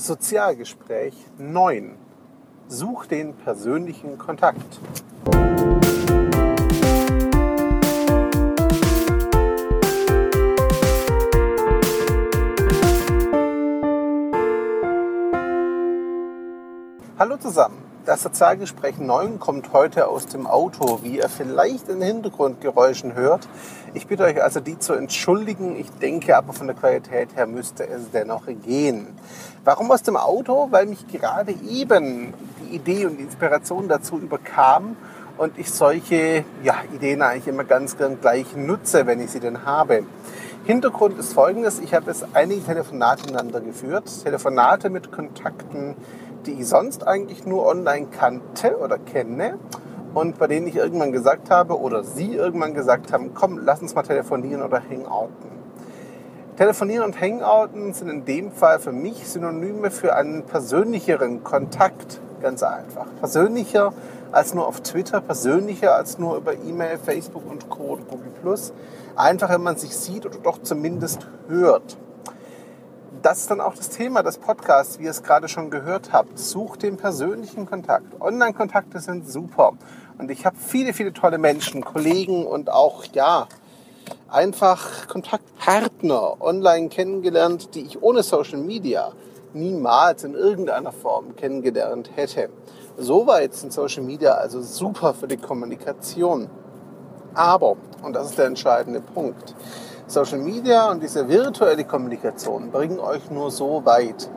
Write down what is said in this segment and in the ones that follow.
Sozialgespräch 9. Such den persönlichen Kontakt. Hallo zusammen, das Sozialgespräch 9 kommt heute aus dem Auto, wie ihr vielleicht in den Hintergrundgeräuschen hört. Ich bitte euch also, die zu entschuldigen. Ich denke aber, von der Qualität her müsste es dennoch gehen. Warum aus dem Auto? Weil mich gerade eben die Idee und die Inspiration dazu überkam und ich solche Ideen eigentlich immer ganz gern gleich nutze, wenn ich sie denn habe. Hintergrund ist folgendes: Ich habe jetzt einige Telefonate miteinander geführt, Telefonate mit Kontakten, die ich sonst eigentlich nur online kannte oder kenne und bei denen ich irgendwann gesagt habe oder sie irgendwann gesagt haben, komm, lass uns mal telefonieren oder hangouten. Telefonieren und hangouten sind in dem Fall für mich Synonyme für einen persönlicheren Kontakt, ganz einfach. Persönlicher als nur auf Twitter, persönlicher als nur über E-Mail, Facebook und Co. und Google+. Einfach, wenn man sich sieht oder doch zumindest hört. Das ist dann auch das Thema des Podcasts, wie ihr es gerade schon gehört habt. Sucht den persönlichen Kontakt. Online-Kontakte sind super. Und ich habe viele, viele tolle Menschen, Kollegen und auch, einfach Kontaktpartner online kennengelernt, die ich ohne Social Media niemals in irgendeiner Form kennengelernt hätte. Soweit sind Social Media also super für die Kommunikation. Aber, und das ist der entscheidende Punkt, Social Media und diese virtuelle Kommunikation bringen euch nur so weit.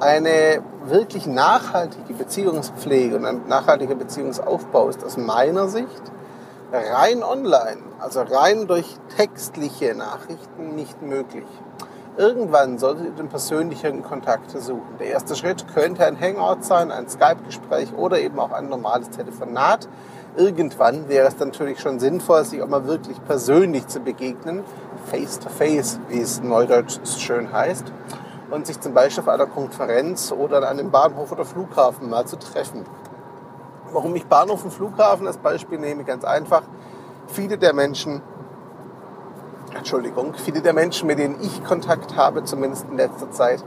Eine wirklich nachhaltige Beziehungspflege und ein nachhaltiger Beziehungsaufbau ist aus meiner Sicht rein online, also rein durch textliche Nachrichten nicht möglich. Irgendwann solltet ihr den persönlichen Kontakt suchen. Der erste Schritt könnte ein Hangout sein, ein Skype-Gespräch oder eben auch ein normales Telefonat. Irgendwann wäre es natürlich schon sinnvoll, sich auch mal wirklich persönlich zu begegnen, face-to-face, wie es neudeutsch schön heißt, und sich zum Beispiel auf einer Konferenz oder an einem Bahnhof oder Flughafen mal zu treffen. Warum ich Bahnhof und Flughafen als Beispiel nehme, ganz einfach. Viele der Menschen, mit denen ich Kontakt habe, zumindest in letzter Zeit,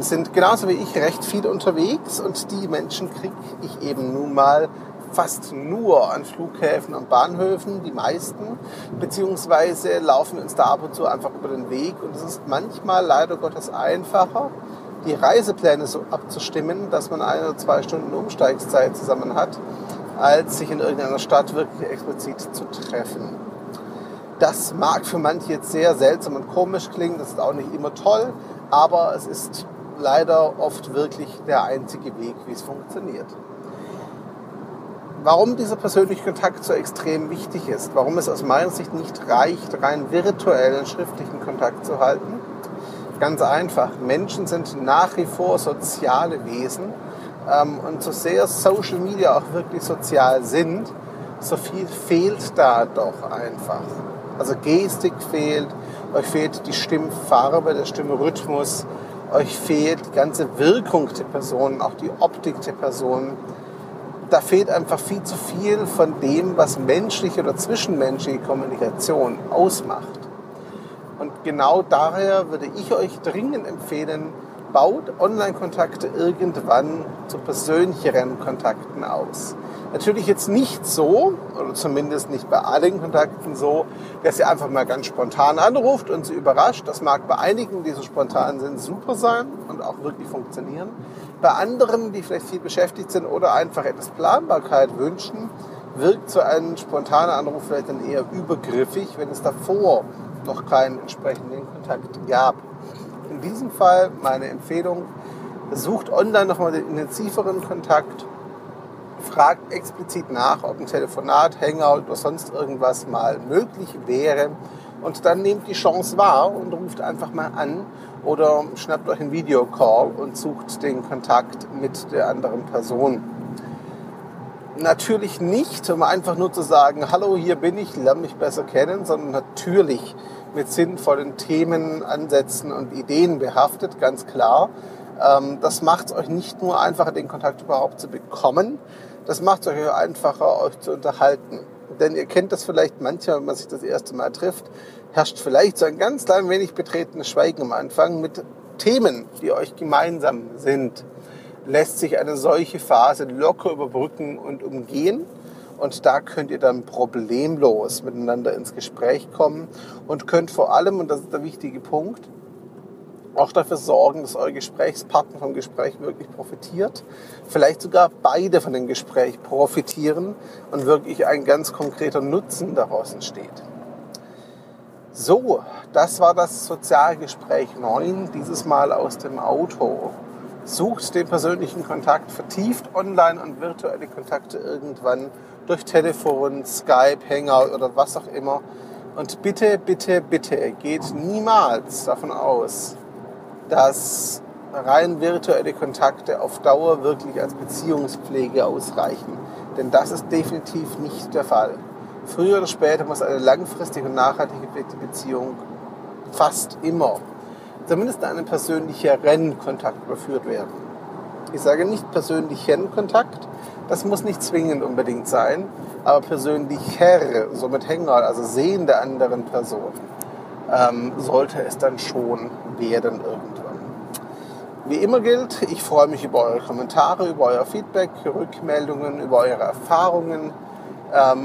sind genauso wie ich recht viel unterwegs und die Menschen kriege ich eben nun mal fast nur an Flughäfen und Bahnhöfen, die meisten, beziehungsweise laufen uns da ab und zu einfach über den Weg und es ist manchmal leider Gottes einfacher, die Reisepläne so abzustimmen, dass man 1 oder 2 Stunden Umsteigszeit zusammen hat, als sich in irgendeiner Stadt wirklich explizit zu treffen. Das mag für manche jetzt sehr seltsam und komisch klingen, das ist auch nicht immer toll, aber es ist leider oft wirklich der einzige Weg, wie es funktioniert. Warum dieser persönliche Kontakt so extrem wichtig ist, warum es aus meiner Sicht nicht reicht, rein virtuellen, schriftlichen Kontakt zu halten? Ganz einfach, Menschen sind nach wie vor soziale Wesen und so sehr Social Media auch wirklich sozial sind, so viel fehlt da doch einfach. Also Gestik fehlt, euch fehlt die Stimmfarbe, der Stimmrhythmus, euch fehlt die ganze Wirkung der Person, auch die Optik der Person. Da fehlt einfach viel zu viel von dem, was menschliche oder zwischenmenschliche Kommunikation ausmacht. Und genau daher würde ich euch dringend empfehlen, baut Online-Kontakte irgendwann zu persönlicheren Kontakten aus. Natürlich jetzt nicht so, oder zumindest nicht bei allen Kontakten so, dass ihr einfach mal ganz spontan anruft und sie überrascht. Das mag bei einigen, die so spontan sind, super sein und auch wirklich funktionieren. Bei anderen, die vielleicht viel beschäftigt sind oder einfach etwas Planbarkeit wünschen, wirkt so ein spontaner Anruf vielleicht dann eher übergriffig, wenn es davor noch keinen entsprechenden Kontakt gab. In diesem Fall meine Empfehlung, sucht online nochmal den intensiveren Kontakt, fragt explizit nach, ob ein Telefonat, Hangout oder sonst irgendwas mal möglich wäre und dann nehmt die Chance wahr und ruft einfach mal an oder schnappt euch einen Videocall und sucht den Kontakt mit der anderen Person. Natürlich nicht, um einfach nur zu sagen, hallo, hier bin ich, lerne mich besser kennen, sondern natürlich mit sinnvollen Themen, Ansätzen und Ideen behaftet, ganz klar. Das macht es euch nicht nur einfacher, den Kontakt überhaupt zu bekommen, das macht es euch einfacher, euch zu unterhalten. Denn ihr kennt das vielleicht manchmal, wenn man sich das erste Mal trifft, herrscht vielleicht so ein ganz klein wenig betretenes Schweigen am Anfang mit Themen, die euch gemeinsam sind, lässt sich eine solche Phase locker überbrücken und umgehen. Und da könnt ihr dann problemlos miteinander ins Gespräch kommen und könnt vor allem, und das ist der wichtige Punkt, auch dafür sorgen, dass euer Gesprächspartner vom Gespräch wirklich profitiert. Vielleicht sogar beide von dem Gespräch profitieren und wirklich ein ganz konkreter Nutzen daraus entsteht. So, das war das Sozialgespräch 9, dieses Mal aus dem Auto. Sucht den persönlichen Kontakt, vertieft online und virtuelle Kontakte irgendwann durch Telefon, Skype, Hangout oder was auch immer. Und bitte, bitte, bitte geht niemals davon aus, dass rein virtuelle Kontakte auf Dauer wirklich als Beziehungspflege ausreichen. Denn das ist definitiv nicht der Fall. Früher oder später muss eine langfristige und nachhaltig gepflegte Beziehung fast immer, zumindest in einen persönlicheren Kontakt überführt werden. Ich sage nicht persönlichen Kontakt, das muss nicht zwingend unbedingt sein, aber persönlicher, so mit Hangout, also Sehen der anderen Person, sollte es dann schon werden irgendwann. Wie immer gilt, ich freue mich über eure Kommentare, über euer Feedback, Rückmeldungen, über eure Erfahrungen.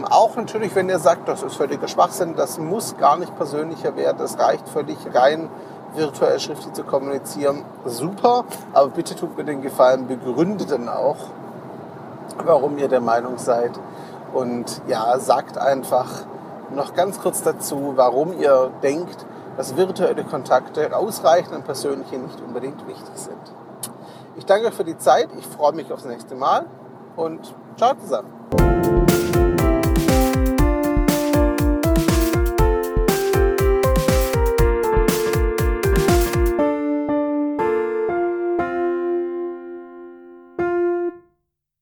Auch natürlich, wenn ihr sagt, das ist völliger Schwachsinn, das muss gar nicht persönlicher werden, das reicht völlig rein, virtuell schriftlich zu kommunizieren, super, aber bitte tut mir den Gefallen, begründet dann auch, warum ihr der Meinung seid, und ja, sagt einfach noch ganz kurz dazu, warum ihr denkt, dass virtuelle Kontakte ausreichen und persönliche nicht unbedingt wichtig sind. Ich danke euch für die Zeit, ich freue mich aufs nächste Mal und ciao zusammen.